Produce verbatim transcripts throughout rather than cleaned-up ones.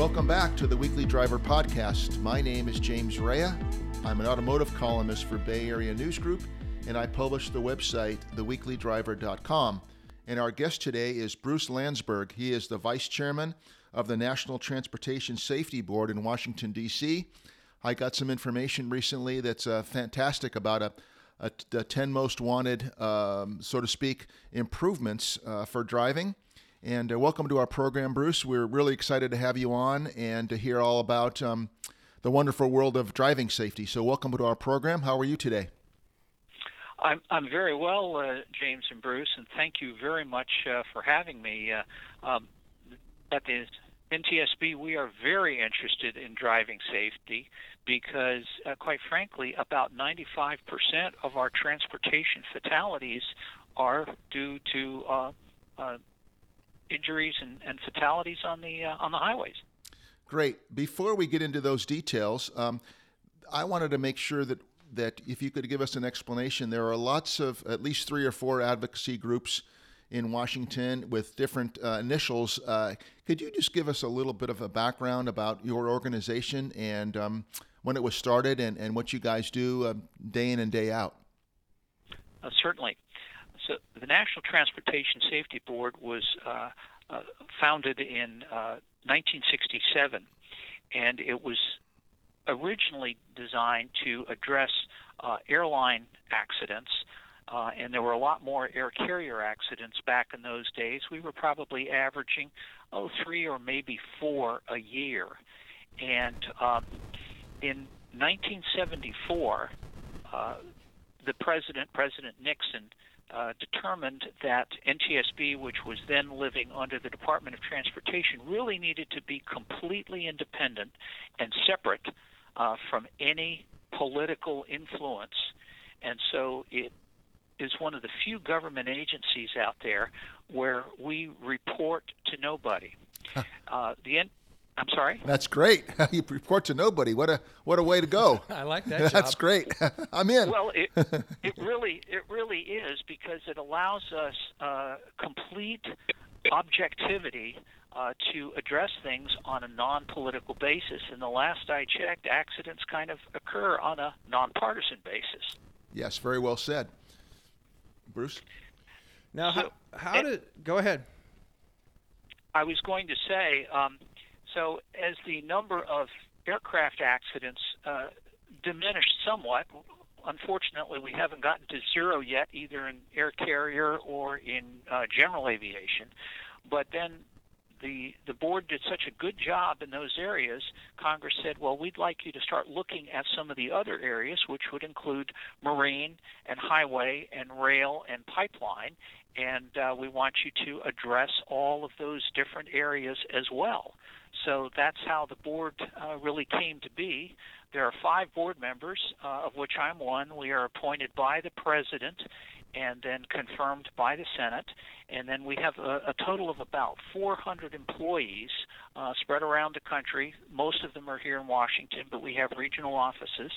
Welcome back to the Weekly Driver Podcast. My name is James Raia. I'm an automotive columnist for Bay Area News Group, and I publish the website, the weekly driver dot com. And our guest today is Bruce Landsberg. He is the Vice Chairman of the National Transportation Safety Board in Washington, D C. I got some information recently that's uh, fantastic about a, a, a ten most wanted, um, so to speak, improvements uh, for driving. And uh, welcome to our program, Bruce. We're really excited to have you on and to hear all about um, the wonderful world of driving safety. So welcome to our program. How are you today? I'm I'm very well, uh, James and Bruce, and thank you very much uh, for having me. Uh, um, at the N T S B, we are very interested in driving safety because, uh, quite frankly, about ninety-five percent of our transportation fatalities are due to uh, uh injuries and, and fatalities on the uh, on the highways. Great. Before we get into those details, um, I wanted to make sure that, that if you could give us an explanation. There are lots of, at least three or four advocacy groups in Washington with different uh, initials. Uh, could you just give us a little bit of a background about your organization and um, when it was started and, and what you guys do uh, day in and day out? Uh, certainly. So the National Transportation Safety Board was uh, uh, founded in uh, nineteen sixty-seven, and it was originally designed to address uh, airline accidents, uh, and there were a lot more air carrier accidents back in those days. We were probably averaging, oh, three or maybe four a year. And um, in nineteen seventy-four, uh, the president, President Nixon, Uh, determined that N T S B, which was then living under the Department of Transportation, really needed to be completely independent and separate uh, from any political influence. And so it is one of the few government agencies out there where we report to nobody. Huh. Uh, the N- I'm sorry? That's great. You report to nobody. What a what a way to go. I like that job. That's great. I'm in. Well, it it really it really is, because it allows us uh, complete objectivity uh, to address things on a non-political basis. And the last I checked, accidents kind of occur on a nonpartisan basis. Yes, very well said, Bruce. Now, so, how, how it, did go ahead? I was going to say. Um, So as the number of aircraft accidents uh, diminished somewhat, unfortunately we haven't gotten to zero yet, either in air carrier or in uh, general aviation, but then the the board did such a good job in those areas, Congress said, well, we'd like you to start looking at some of the other areas, which would include marine and highway and rail and pipeline, and uh, we want you to address all of those different areas as well. So that's how the board uh, really came to be. There are five board members, uh, of which I'm one. We are appointed by the president and then confirmed by the Senate. And then we have a, a total of about four hundred employees uh, spread around the country. Most of them are here in Washington, but we have regional offices.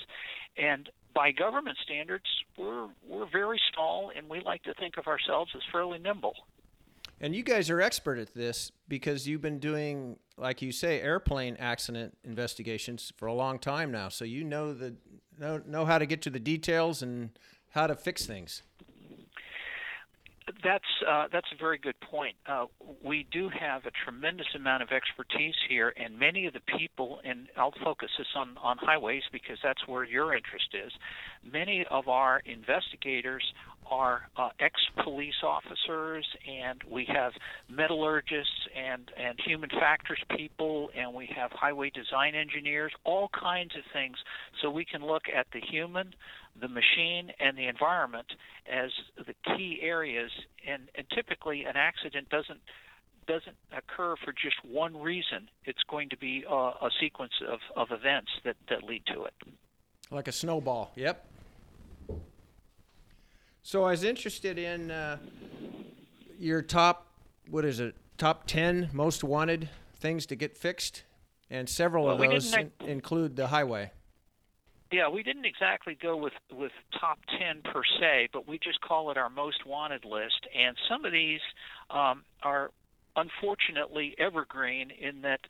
And by government standards, we're we're very small, and we like to think of ourselves as fairly nimble. And you guys are expert at this because you've been doing, like you say, airplane accident investigations for a long time now. So you know the know, know how to get to the details and how to fix things. That's uh, that's a very good point. Uh, we do have a tremendous amount of expertise here, and many of the people, and I'll focus this on, on highways because that's where your interest is, many of our investigators are uh, ex-police officers, and we have metallurgists and, and human factors people, and we have highway design engineers, all kinds of things, so we can look at the human, the machine, and the environment as the key areas. And, and typically an accident doesn't doesn't occur for just one reason. It's going to be a, a sequence of, of events that, that lead to it. Like a snowball, yep. So I was interested in uh, your top, what is it, top ten most wanted things to get fixed, and several well, of those in- include the highway. Yeah, we didn't exactly go with, with top ten per se, but we just call it our most wanted list. And some of these um, are unfortunately evergreen in that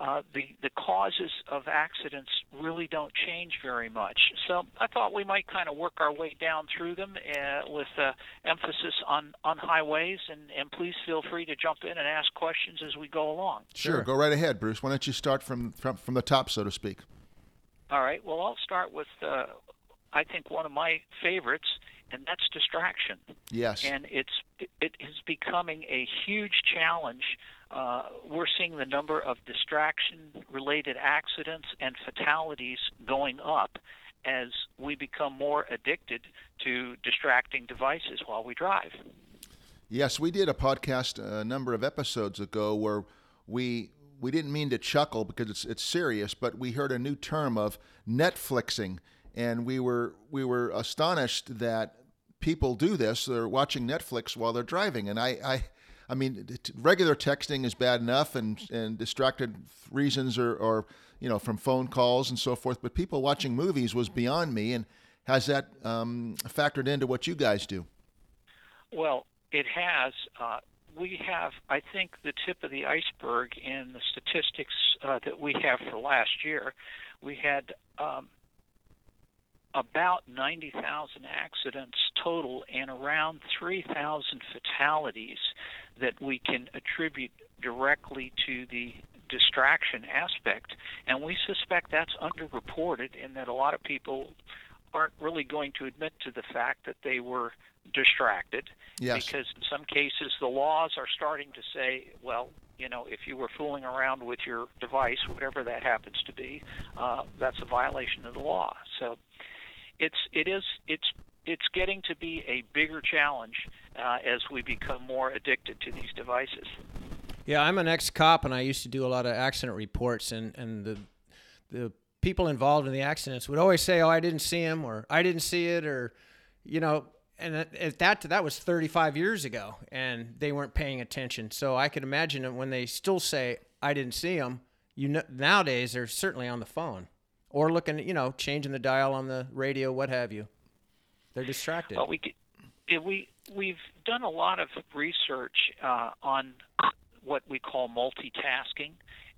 uh, the, the causes of accidents really don't change very much. So I thought we might kind of work our way down through them uh, with uh, emphasis on, on highways, and, and please feel free to jump in and ask questions as we go along. Sure, sure. Go right ahead, Bruce. Why don't you start from, from, from the top, so to speak? All right, well, I'll start with, uh, I think, one of my favorites, and that's distraction. Yes. And it's it is becoming a huge challenge. Uh, we're seeing the number of distraction-related accidents and fatalities going up as we become more addicted to distracting devices while we drive. Yes, we did a podcast a number of episodes ago where we we didn't mean to chuckle because it's it's serious, but we heard a new term of Netflixing, and we were we were astonished that people do this. They're watching Netflix while they're driving, and I, I I mean, regular texting is bad enough, and, and distracted reasons or, or, you know, from phone calls and so forth. But people watching movies was beyond me. And has that um, factored into what you guys do? Well, it has. Uh, we have, I think, the tip of the iceberg in the statistics uh, that we have for last year. We had um, about ninety thousand accidents total and around three thousand fatalities that we can attribute directly to the distraction aspect. And we suspect that's underreported, and that a lot of people aren't really going to admit to the fact that they were distracted. Yes. Because in some cases the laws are starting to say, well, you know, if you were fooling around with your device, whatever that happens to be, uh, that's a violation of the law. So It's it is it's it's getting to be a bigger challenge uh, as we become more addicted to these devices. Yeah, I'm an ex-cop, and I used to do a lot of accident reports, and, and the the people involved in the accidents would always say, "Oh, I didn't see him," or "I didn't see it," or, you know, and at that that was thirty-five years ago, and they weren't paying attention. So I could imagine that when they still say, "I didn't see him," you know, nowadays they're certainly on the phone. Or looking, you know, changing the dial on the radio, what have you. They're distracted. Well, we we we've done a lot of research uh, on what we call multitasking,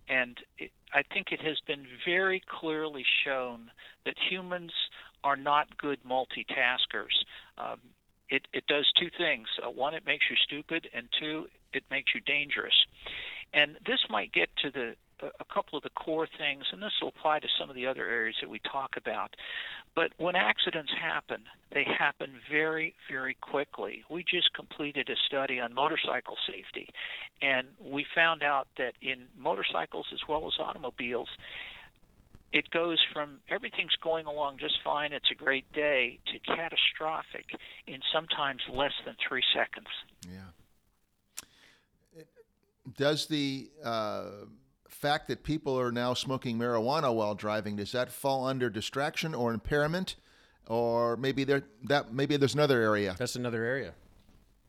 and it, I think it has been very clearly shown that humans are not good multitaskers. Um, it it does two things: uh, one, it makes you stupid, and two, it makes you dangerous. And this might get to the a couple of the core things, and this will apply to some of the other areas that we talk about. But when accidents happen, they happen very, very quickly. We just completed a study on motorcycle safety, and we found out that in motorcycles as well as automobiles, it goes from everything's going along just fine, it's a great day, to catastrophic in sometimes less than three seconds. Yeah. Does the... Uh... fact that people are now smoking marijuana while driving, does that fall under distraction or impairment, or maybe there that maybe there's another area? That's another area.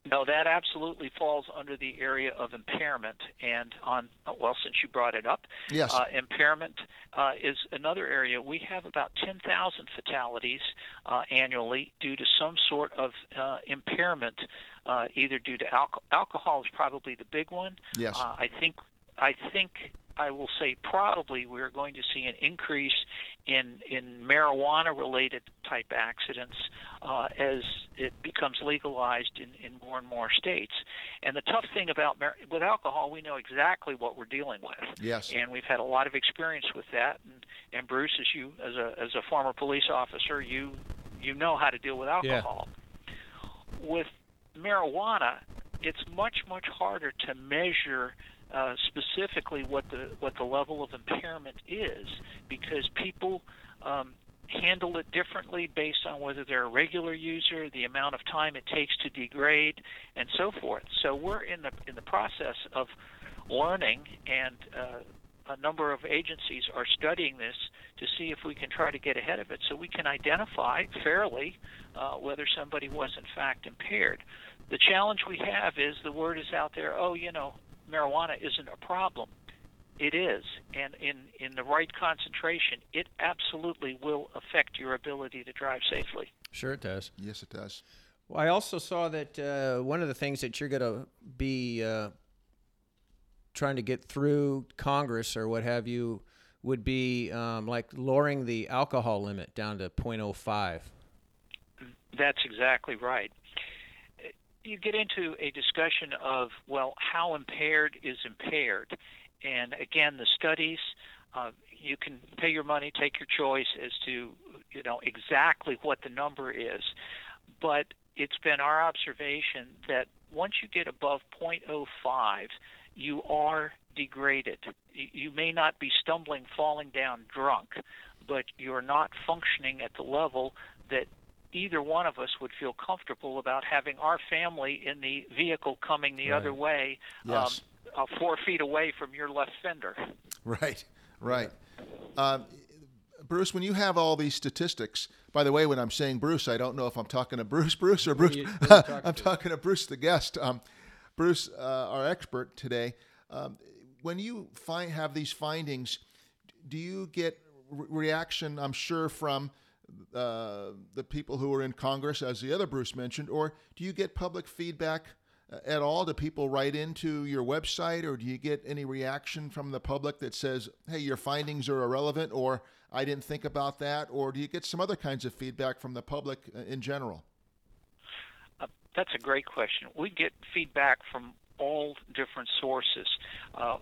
No, that absolutely falls under the area of impairment. And on well, since you brought it up, yes, uh, impairment uh, is another area. We have about ten thousand fatalities uh, annually due to some sort of uh, impairment, uh, either due to alcohol. Alcohol is probably the big one. Yes, uh, I think. I think. I will say probably we're going to see an increase in in marijuana-related type accidents uh, as it becomes legalized in, in more and more states. And the tough thing about mar- with alcohol, we know exactly what we're dealing with. Yes. And we've had a lot of experience with that. And, and Bruce, as you as a as a former police officer, you you know how to deal with alcohol. Yeah. With marijuana, it's much much harder to measure Uh, specifically what the what the level of impairment is, because people um, handle it differently based on whether they're a regular user, the amount of time it takes to degrade, and so forth. So we're in the in the process of learning, and uh, a number of agencies are studying this to see if we can try to get ahead of it, so we can identify fairly uh, whether somebody was in fact impaired. The challenge we have is the word is out there, oh, you know, marijuana isn't a problem. It is, and in, in the right concentration, it absolutely will affect your ability to drive safely. Sure it does. Yes, it does. Well, I also saw that uh, one of the things that you're going to be uh, trying to get through Congress or what have you would be um, like lowering the alcohol limit down to point oh five. That's exactly right. You get into a discussion of, well, how impaired is impaired? And again, the studies, uh, you can pay your money, take your choice as to, you know, exactly what the number is. But it's been our observation that once you get above point oh five, you are degraded. You may not be stumbling, falling down drunk, but you're not functioning at the level that either one of us would feel comfortable about having our family in the vehicle coming the right. other way, yes. um, uh, four feet away from your left fender. Right, right. Uh, Bruce, when you have all these statistics, by the way, when I'm saying Bruce, I don't know if I'm talking to Bruce, Bruce or Bruce. You, you talk I'm to talking to Bruce, the guest. Um, Bruce, uh, our expert today. Um, when you find have these findings, do you get re- reaction, I'm sure, from Uh, the people who are in Congress, as the other Bruce mentioned, or do you get public feedback at all? Do people write into your website, or do you get any reaction from the public that says, hey, your findings are irrelevant, or I didn't think about that, or do you get some other kinds of feedback from the public in general? Uh, that's a great question. We get feedback from all different sources. Uh,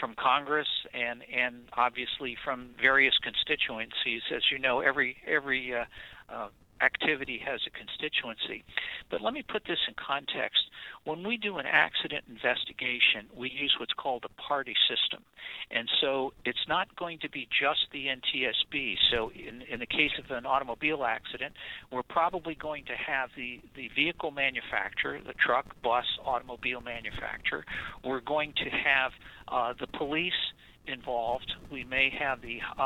from Congress and, and obviously from various constituencies. As you know, every every uh, uh, activity has a constituency. But let me put this in context. When we do an accident investigation, we use what's called a party system. And so it's not going to be just the N T S B. So in, in the case of an automobile accident, we're probably going to have the, the vehicle manufacturer, the truck, bus, automobile manufacturer. We're going to have uh, the police involved. We may have the uh,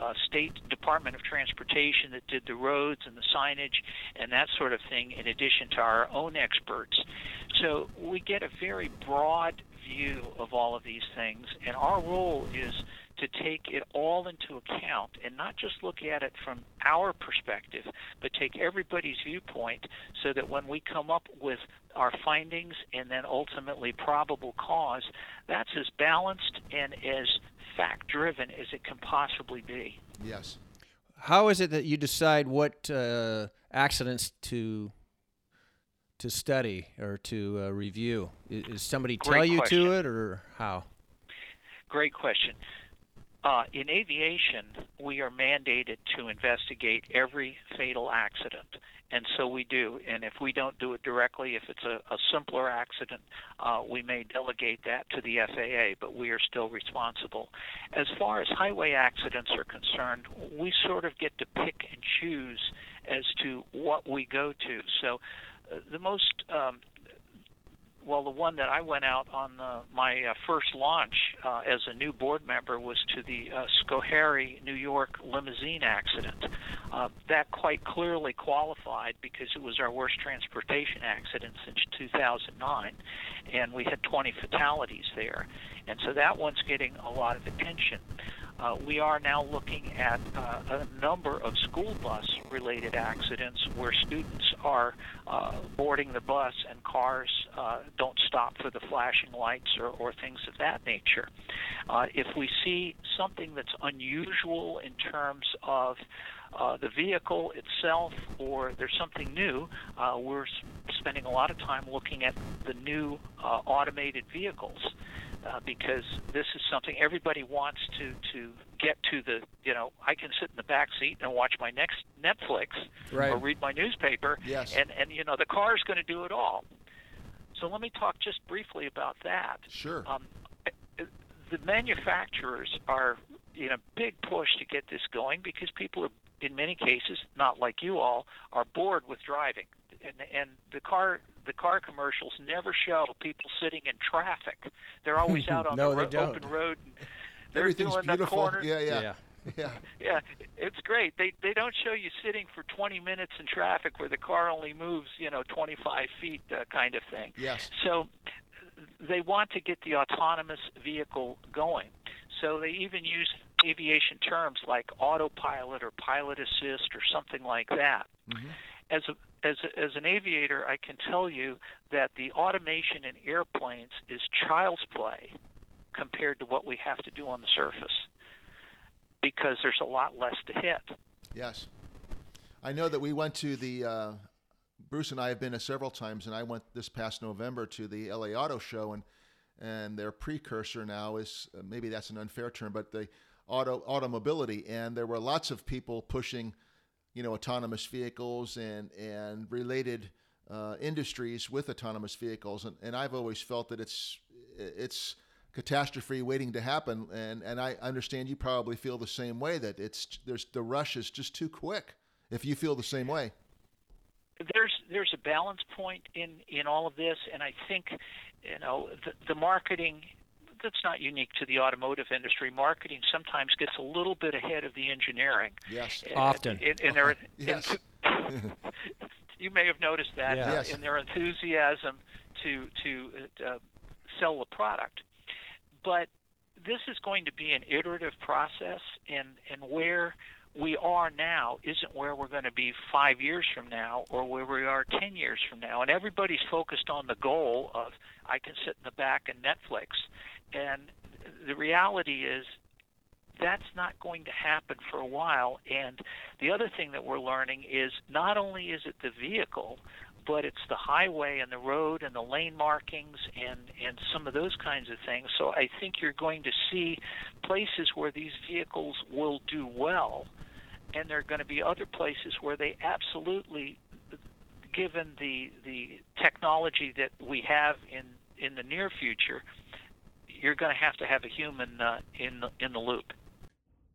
uh, State Department of Transportation that did the roads and the signage and that sort of thing, in addition to our own experts. So we get a very broad view of all of these things, and our role is to take it all into account and not just look at it from our perspective, but take everybody's viewpoint so that when we come up with our findings and then ultimately probable cause, that's as balanced and as fact-driven as it can possibly be. Yes. How is it that you decide what uh, accidents to to study or to uh, review? Is somebody Great tell you question. to it, or how? Great question. Uh, in aviation, we are mandated to investigate every fatal accident, and so we do. And if we don't do it directly, if it's a, a simpler accident, uh, we may delegate that to the F A A, but we are still responsible. As far as highway accidents are concerned, we sort of get to pick and choose as to what we go to. So uh, the most... Um, Well, the one that I went out on the, my uh, first launch uh, as a new board member was to the uh, Schoharie, New York limousine accident. Uh, that quite clearly qualified because it was our worst transportation accident since two thousand nine, and we had twenty fatalities there. And so that one's getting a lot of attention. Uh, we are now looking at uh, a number of school bus-related accidents where students are uh, boarding the bus and cars uh, don't stop for the flashing lights or, or things of that nature. Uh, if we see something that's unusual in terms of uh, the vehicle itself or there's something new, uh, we're spending a lot of time looking at the new uh, automated vehicles. Uh, because this is something everybody wants to, to get to the, you know, I can sit in the back seat and watch my next Netflix right. or read my newspaper, yes. and, and, you know, the car's going to do it all. So let me talk just briefly about that. Sure. Um, the manufacturers are in a big push to get this going because people are, in many cases, not like you all, are bored with driving. And, and the car the car commercials never show people sitting in traffic. They're always out on no, the ro- they don't. open road. And they're Everything's doing beautiful. The corner. Yeah, yeah, yeah. Yeah, yeah, it's great. They they don't show you sitting for twenty minutes in traffic where the car only moves, you know, twenty-five feet, uh, kind of thing. Yes. So they want to get the autonomous vehicle going. So they even use aviation terms like autopilot or pilot assist or something like that. Mm-hmm. As a As, as an aviator, I can tell you that the automation in airplanes is child's play compared to what we have to do on the surface, because there's a lot less to hit. Yes. I know that we went to the, uh, Bruce and I have been there several times, and I went this past November to the L A Auto Show, and and their precursor now is, uh, maybe that's an unfair term, but the auto automobility, and there were lots of people pushing, you know, autonomous vehicles and, and related uh, industries with autonomous vehicles. And, and I've always felt that it's it's catastrophe waiting to happen. And, and I understand you probably feel the same way, that it's there's the rush is just too quick, if you feel the same way. There's there's a balance point in, in all of this, and I think, you know, the, the marketing, that's not unique to the automotive industry. Marketing sometimes gets a little bit ahead of the engineering. Yes, and, often. And, and their, yes. And, you may have noticed that yes. in their enthusiasm to, to uh, sell the product. But this is going to be an iterative process, and, and where we are now isn't where we're going to be five years from now or where we are ten years from now. And everybody's focused on the goal of, I can sit in the back and Netflix. And the reality is that's not going to happen for a while. And the other thing that we're learning is not only is it the vehicle, but it's the highway and the road and the lane markings and, and some of those kinds of things. So I think you're going to see places where these vehicles will do well, and there are going to be other places where they absolutely, given the the technology that we have in, in the near future, you're going to have to have a human uh, in the, in the loop.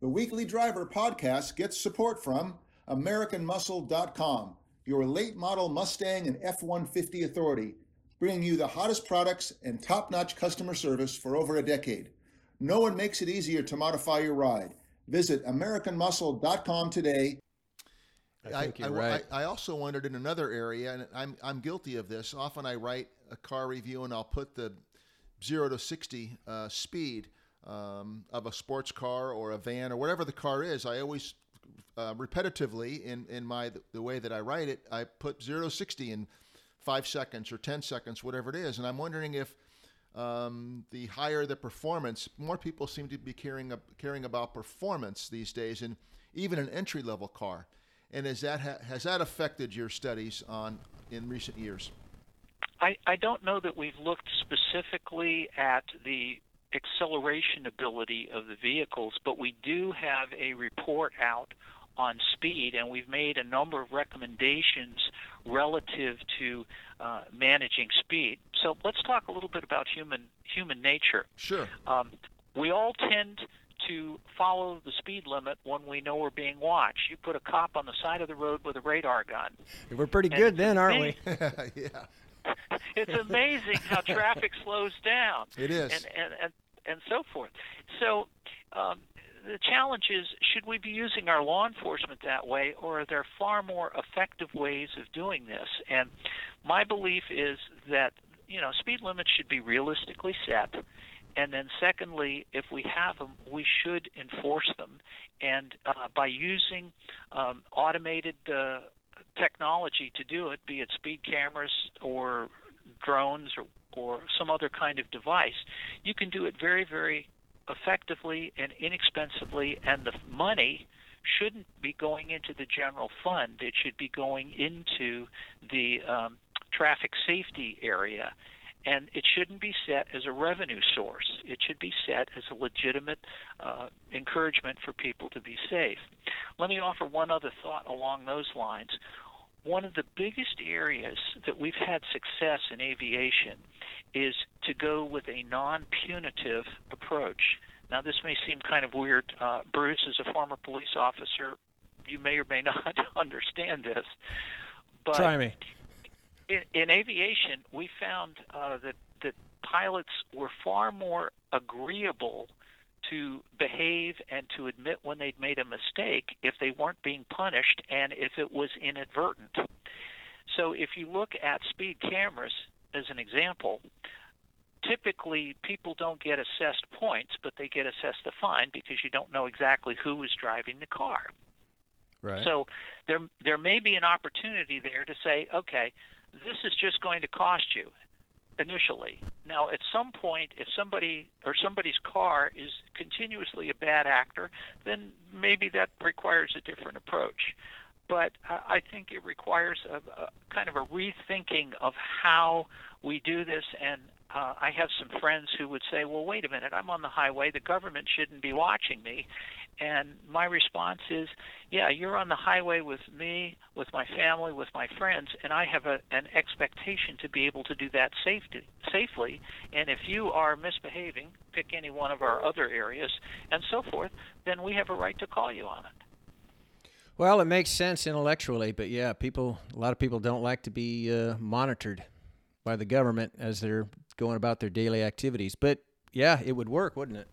The Weekly Driver Podcast gets support from American Muscle dot com, your late model Mustang and F one fifty authority, bringing you the hottest products and top-notch customer service for over a decade. No one makes it easier to modify your ride. Visit American Muscle dot com today. I think you're I, I, right. I, I also wondered in another area, and I'm I'm guilty of this. Often I write a car review and I'll put the zero to sixty uh, speed um, of a sports car or a van or whatever the car is. I always uh, repetitively in, in my the way that I write it, I put zero to sixty in five seconds or ten seconds, whatever it is. And I'm wondering if Um, the higher the performance, more people seem to be caring, caring about performance these days, and even an entry-level car. And is that ha- has that affected your studies on in recent years? I, I don't know that we've looked specifically at the acceleration ability of the vehicles, but we do have a report out on speed, and we've made a number of recommendations relative to uh, managing speed. So let's talk a little bit about human human nature. Sure. Um, we all tend to follow the speed limit when we know we're being watched. You put a cop on the side of the road with a radar gun. We're pretty and good then, aren't we? Yeah. It's amazing how traffic slows down. It is. And and, and, and so forth. So um, the challenge is, should we be using our law enforcement that way, or are there far more effective ways of doing this? And my belief is that, you know, speed limits should be realistically set. And then secondly, if we have them, we should enforce them. And uh, by using um, automated uh, technology to do it, be it speed cameras or drones or, or some other kind of device, you can do it very, very effectively and inexpensively, and the money shouldn't be going into the general fund. It should be going into the um, traffic safety area, and it shouldn't be set as a revenue source. It should be set as a legitimate uh, encouragement for people to be safe. Let me offer one other thought along those lines. One of the biggest areas that we've had success in aviation is to go with a non-punitive approach. Now, this may seem kind of weird. Uh, Bruce, as a former police officer, you may or may not understand this. But try me. In, in aviation, we found uh, that, that pilots were far more agreeable to behave and to admit when they'd made a mistake if they weren't being punished and if it was inadvertent. So if you look at speed cameras as an example, typically people don't get assessed points, but they get assessed a fine because you don't know exactly who was driving the car. Right. So there, there may be an opportunity there to say, okay, this is just going to cost you. initially. Now, at some point, if somebody or somebody's car is continuously a bad actor, then maybe that requires a different approach. But uh, I think it requires a, a kind of a rethinking of how we do this. And uh, I have some friends who would say, well, wait a minute, I'm on the highway. The government shouldn't be watching me. And my response is, yeah, you're on the highway with me, with my family, with my friends, and I have a, an expectation to be able to do that safety, safely. And if you are misbehaving, pick any one of our other areas and so forth, then we have a right to call you on it. Well, it makes sense intellectually, but yeah, people, a lot of people don't like to be uh, monitored by the government as they're going about their daily activities. But yeah, it would work, wouldn't it?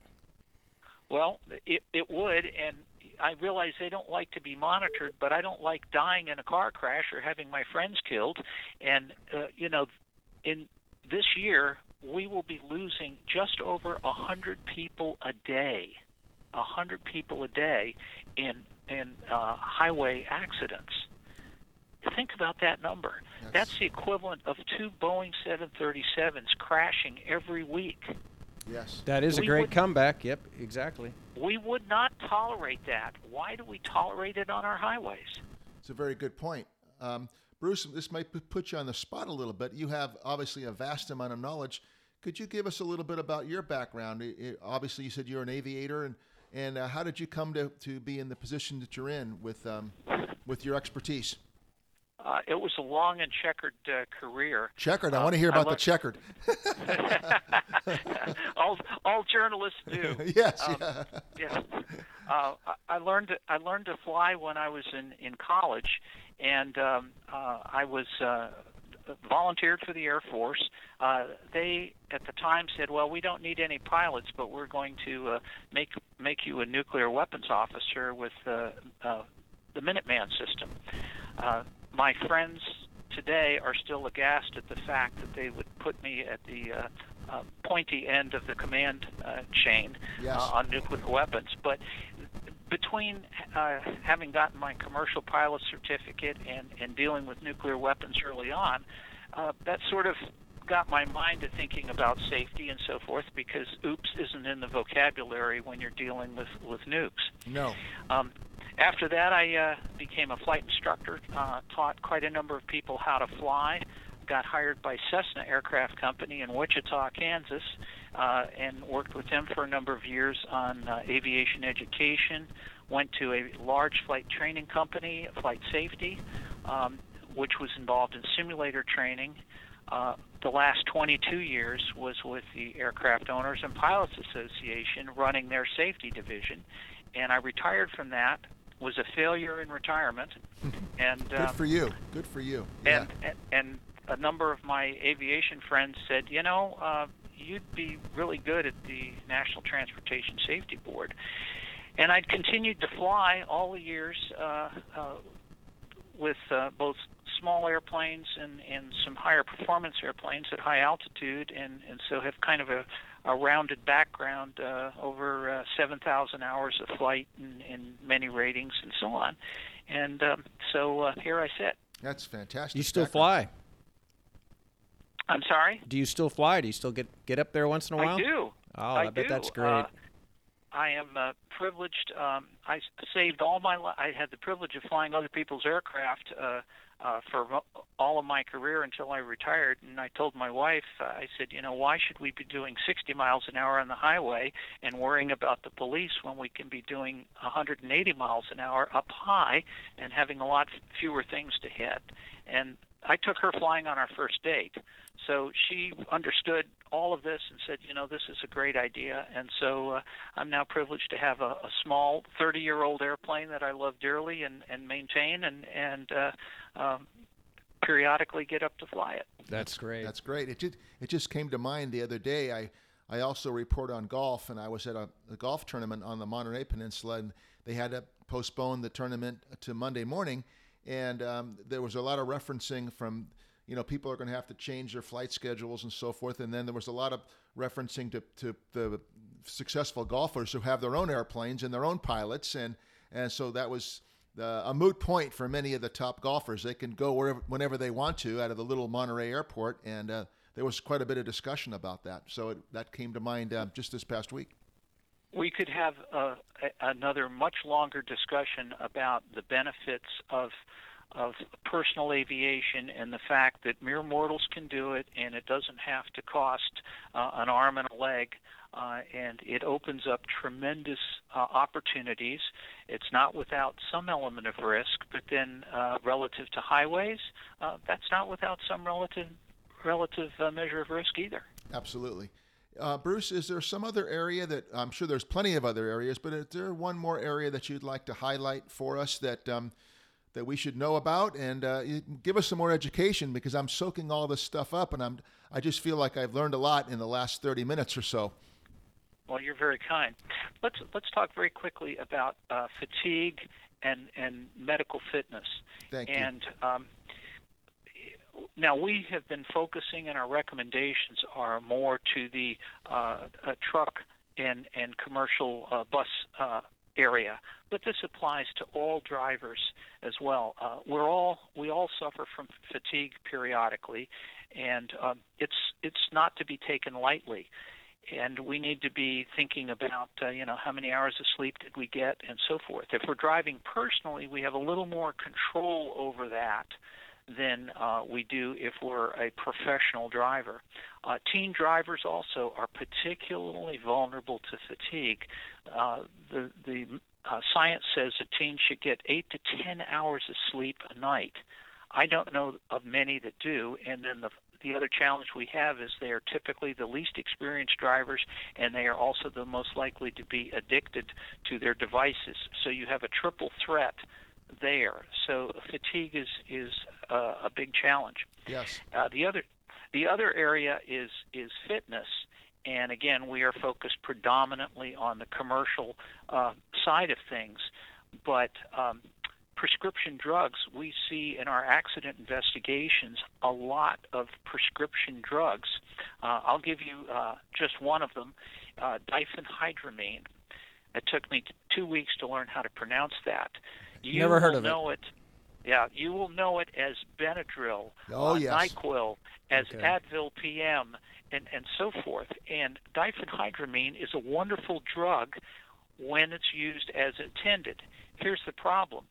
Well, it, it would, and I realize they don't like to be monitored, but I don't like dying in a car crash or having my friends killed. And, uh, you know, in this year, we will be losing just over one hundred people a day, one hundred people a day in, in uh, highway accidents. Think about that number. That's, That's the equivalent of two Boeing seven thirty-sevens crashing every week. Yes. That is a we great would, comeback. Yep, exactly. We would not tolerate that. Why do we tolerate it on our highways? It's a very good point. Um, Bruce, this might put you on the spot a little bit. You have obviously a vast amount of knowledge. Could you give us a little bit about your background? It, it, obviously, you said you're an aviator, and, and uh, how did you come to, to be in the position that you're in with, um, with your expertise? Uh, it was a long and checkered uh, career. Checkered? I um, want to hear about love... the checkered. all, all journalists do. Yes. Um, yeah. yeah. Uh, I learned I learned to fly when I was in, in college, and um, uh, I was uh, volunteered for the Air Force. Uh, they, at the time, said, well, we don't need any pilots, but we're going to uh, make, make you a nuclear weapons officer with uh, uh, the Minuteman system. Uh, My friends today are still aghast at the fact that they would put me at the uh, uh, pointy end of the command uh, chain yes. uh, on nuclear weapons. But between uh, having gotten my commercial pilot certificate and, and dealing with nuclear weapons early on, uh, that sort of got my mind to thinking about safety and so forth, because oops isn't in the vocabulary when you're dealing with, with nukes. No. Um, After that, I uh, became a flight instructor, uh, taught quite a number of people how to fly, got hired by Cessna Aircraft Company in Wichita, Kansas, uh, and worked with them for a number of years on uh, aviation education, went to a large flight training company, Flight Safety, um, which was involved in simulator training. Uh, the last twenty-two years was with the Aircraft Owners and Pilots Association, running their safety division, and I retired from that. Was a failure in retirement, and good um, for you. Good for you. Yeah. And, and and a number of my aviation friends said, you know, uh, you'd be really good at the National Transportation Safety Board. And I'd continued to fly all the years uh, uh, with uh, both small airplanes and, and some higher performance airplanes at high altitude, and, and so have kind of a a rounded background, uh, over uh, seven thousand hours of flight and, and many ratings and so on. And um, so uh, here I sit. That's fantastic. You still background. Fly? I'm sorry? Do you still fly? Do you still get, get up there once in a while? I do. Oh, I, I bet do. That's great. Uh, I am uh, privileged. Um, I saved all my life. I had the privilege of flying other people's aircraft uh, uh, for all of my career until I retired. And I told my wife, uh, I said, you know, why should we be doing sixty miles an hour on the highway and worrying about the police when we can be doing one hundred eighty miles an hour up high and having a lot fewer things to hit? And I took her flying on our first date. So she understood all of this and said, you know, this is a great idea. And so uh, I'm now privileged to have a, a small thirty-year-old airplane that I love dearly and, and maintain and, and uh, um, periodically get up to fly it. That's great. That's great. It just, it just came to mind the other day. I, I also report on golf, and I was at a, a golf tournament on the Monterey Peninsula, and they had to postpone the tournament to Monday morning. And um, there was a lot of referencing from, you know, people are going to have to change their flight schedules and so forth. And then there was a lot of referencing to, to the successful golfers who have their own airplanes and their own pilots. And, and so that was the, a moot point for many of the top golfers. They can go wherever, whenever they want to out of the little Monterey Airport. And uh, there was quite a bit of discussion about that. So it, that came to mind uh, just this past week. We could have uh, a, another much longer discussion about the benefits of of personal aviation and the fact that mere mortals can do it, and it doesn't have to cost uh, an arm and a leg, uh, and it opens up tremendous uh, opportunities. It's not without some element of risk, but then uh, relative to highways, uh, that's not without some relative relative uh, measure of risk either. Absolutely. Uh, Bruce, is there some other area that, I'm sure there's plenty of other areas, but is there one more area that you'd like to highlight for us that um, that we should know about, and uh, give us some more education, because I'm soaking all this stuff up, and I'm I just feel like I've learned a lot in the last thirty minutes or so. Well, you're very kind. Let's let's talk very quickly about uh, fatigue and and medical fitness. Thank you. And um, now, we have been focusing, and our recommendations are more to the uh, uh, truck and and commercial uh, bus uh, area, but this applies to all drivers as well. Uh, we're all we all suffer from fatigue periodically, and um, it's it's not to be taken lightly. And we need to be thinking about, uh, you know, how many hours of sleep did we get, and so forth. If we're driving personally, we have a little more control over that than uh, we do if we're a professional driver. Uh, teen drivers also are particularly vulnerable to fatigue. Uh, the the uh, science says a teen should get eight to ten hours of sleep a night. I don't know of many that do, and then the The other challenge we have is they are typically the least experienced drivers, and they are also the most likely to be addicted to their devices. So you have a triple threat there. So fatigue is is uh, a big challenge. Yes. Uh, the other the other area is is fitness, and again we are focused predominantly on the commercial uh, side of things, but. Um, Prescription drugs, we see in our accident investigations a lot of prescription drugs. Uh, I'll give you uh, just one of them, uh, diphenhydramine. It took me t- two weeks to learn how to pronounce that. You Never heard of know it. it. Yeah, you will know it as Benadryl, oh, uh, yes. NyQuil, as okay. Advil-P M, and, and so forth. And diphenhydramine is a wonderful drug when it's used as intended. Here's the problem.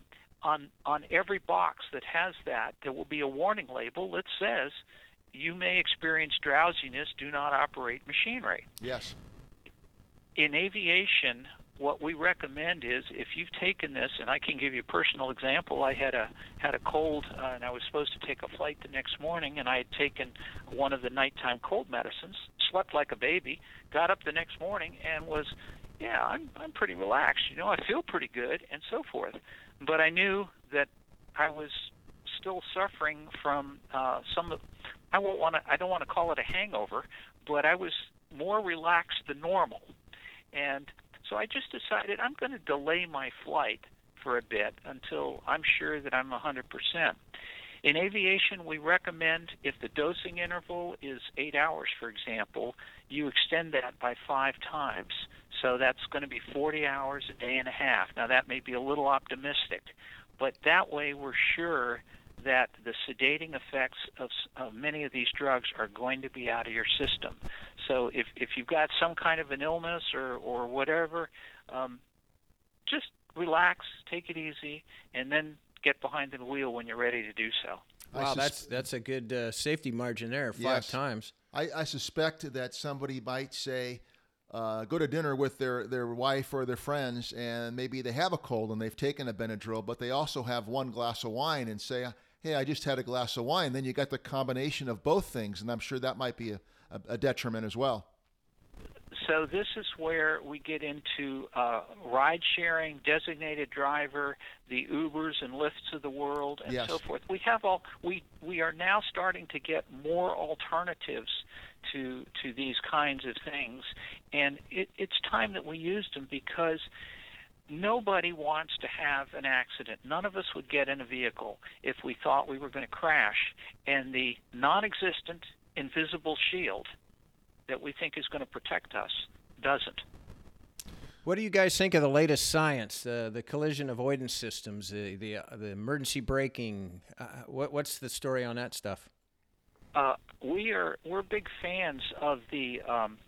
On, on every box that has that, there will be a warning label that says, you may experience drowsiness, do not operate machinery. Yes. In aviation, what we recommend is if you've taken this, and I can give you a personal example. I had a had a cold, uh, and I was supposed to take a flight the next morning, and I had taken one of the nighttime cold medicines, slept like a baby, got up the next morning, and was, yeah, I'm I'm pretty relaxed. You know, I feel pretty good, and so forth. But I knew that I was still suffering from uh, some. I won't want to. I don't want to call it a hangover, but I was more relaxed than normal, and so I just decided I'm going to delay my flight for a bit until I'm sure that I'm one hundred percent. In aviation, we recommend if the dosing interval is eight hours, for example, you extend that by five times. So that's going to be forty hours, a day and a half. Now, that may be a little optimistic, but that way we're sure that the sedating effects of, of many of these drugs are going to be out of your system. So if, if you've got some kind of an illness or, or whatever, um, just relax, take it easy, and then get behind the wheel when you're ready to do so. Wow, that's that's a good uh, safety margin there, five yes. times. I, I suspect that somebody might say, uh, go to dinner with their, their wife or their friends, and maybe they have a cold and they've taken a Benadryl, but they also have one glass of wine and say, hey, I just had a glass of wine. Then you got the combination of both things, and I'm sure that might be a, a detriment as well. So this is where we get into uh, ride-sharing, designated driver, the Ubers and Lyfts of the world, and yes. so forth. We have all we we are now starting to get more alternatives to to these kinds of things, and it, it's time that we used them, because nobody wants to have an accident. None of us would get in a vehicle if we thought we were going to crash, and the non-existent invisible shield that we think is going to protect us doesn't. What do you guys think of the latest science, uh, the collision avoidance systems, the the, uh, the emergency braking? Uh, what, what's the story on that stuff? uh, we are we're big fans of the um,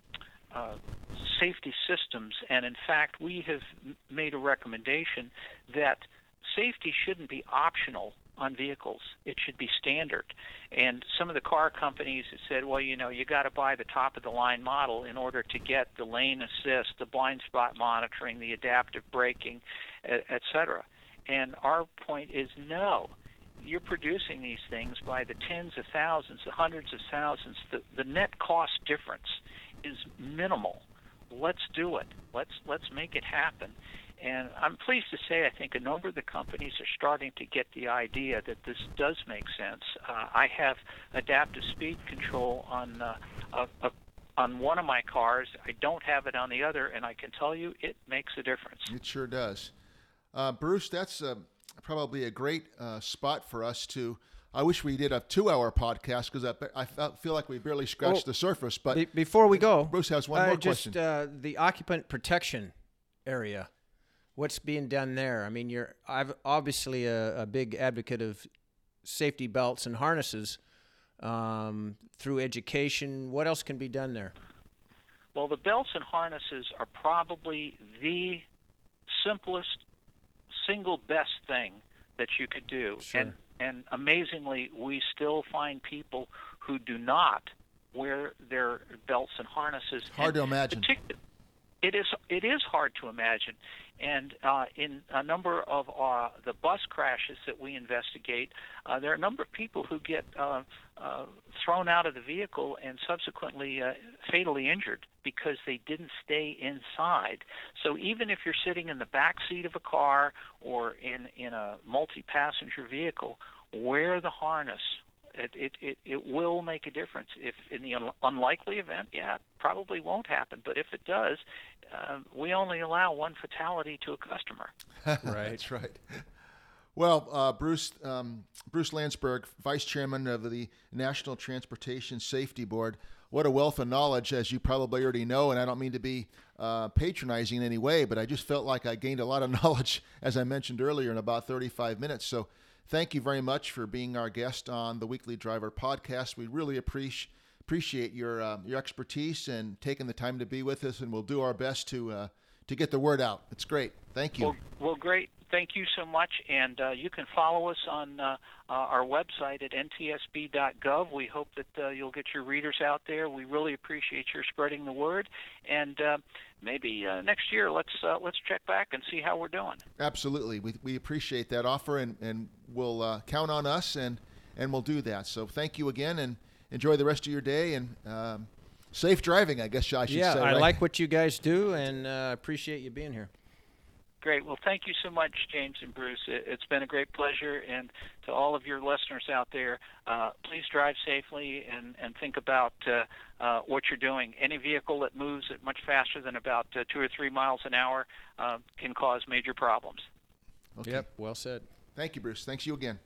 uh, safety systems, and in fact, we have made a recommendation that safety shouldn't be optional on vehicles. It should be standard. And some of the car companies have said, well, you know, you got to buy the top-of-the-line model in order to get the lane assist, the blind spot monitoring, the adaptive braking, et cetera. And our point is no. You're producing these things by the tens of thousands, the hundreds of thousands. The, the net cost difference is minimal. Let's do it. Let's let's make it happen. And I'm pleased to say I think a number of the companies are starting to get the idea that this does make sense. Uh, I have adaptive speed control on uh, a, a, on one of my cars. I don't have it on the other, and I can tell you it makes a difference. It sure does. Uh, Bruce, that's uh, probably a great uh, spot for us to – I wish we did a two-hour podcast because I, I feel like we barely scratched oh, the surface. But be- Before we go, Bruce has one uh, more just, question. Uh, the occupant protection area. What's being done there? I mean, you're I've obviously a, a big advocate of safety belts and harnesses um, through education. What else can be done there? Well, the belts and harnesses are probably the simplest, single best thing that you could do. Sure. And, and amazingly, we still find people who do not wear their belts and harnesses. Hard and to imagine. It is it is hard to imagine, and uh, in a number of uh, the bus crashes that we investigate, uh, there are a number of people who get uh, uh, thrown out of the vehicle and subsequently uh, fatally injured because they didn't stay inside. So even if you're sitting in the back seat of a car or in, in a multi-passenger vehicle, wear the harness. It, it it it will make a difference. If in the un- unlikely event, yeah, it probably won't happen. But if it does, uh, we only allow one fatality to a customer. Right. That's right. Well, uh, Bruce um, Bruce Landsberg, Vice Chairman of the National Transportation Safety Board. What a wealth of knowledge, as you probably already know, and I don't mean to be uh, patronizing in any way, but I just felt like I gained a lot of knowledge, as I mentioned earlier, in about thirty-five minutes. So thank you very much for being our guest on the Weekly Driver Podcast. We really appreciate appreciate your uh, your expertise and taking the time to be with us, and we'll do our best to uh, to get the word out. It's great. Thank you. Well, well great. Thank you so much, and uh, you can follow us on uh, uh, our website at N T S B dot gov. We hope that uh, you'll get your readers out there. We really appreciate your spreading the word, and uh, maybe uh, next year let's uh, let's check back and see how we're doing. Absolutely. We we appreciate that offer, and, and we'll uh, count on us, and, and we'll do that. So thank you again, and enjoy the rest of your day, and um, safe driving, I guess I should yeah, say. Yeah, I right? like what you guys do, and uh, appreciate you being here. Great. Well, thank you so much, James and Bruce. It's been a great pleasure. And to all of your listeners out there, uh, please drive safely and, and think about uh, uh, what you're doing. Any vehicle that moves at much faster than about uh, two or three miles an hour uh, can cause major problems. Okay. Yep. Well said. Thank you, Bruce. Thanks you again.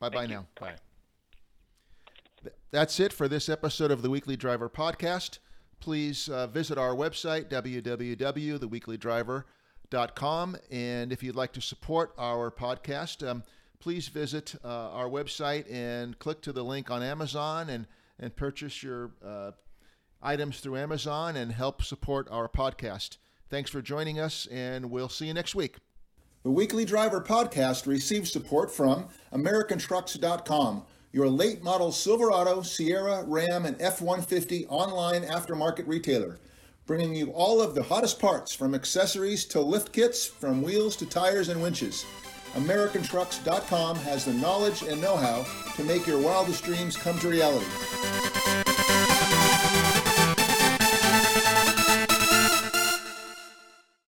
Bye-bye now. Bye. Th- that's it for this episode of the Weekly Driver Podcast. Please uh, visit our website, w w w dot the weekly driver dot com. Dot com, and if you'd like to support our podcast, um, please visit uh, our website and click to the link on Amazon and, and purchase your uh, items through Amazon and help support our podcast. Thanks for joining us, and we'll see you next week. The Weekly Driver Podcast receives support from American Trucks dot com, your late model Silverado, Sierra, Ram, and F one fifty online aftermarket retailer, bringing you all of the hottest parts from accessories to lift kits, from wheels to tires and winches. American Trucks dot com has the knowledge and know-how to make your wildest dreams come to reality.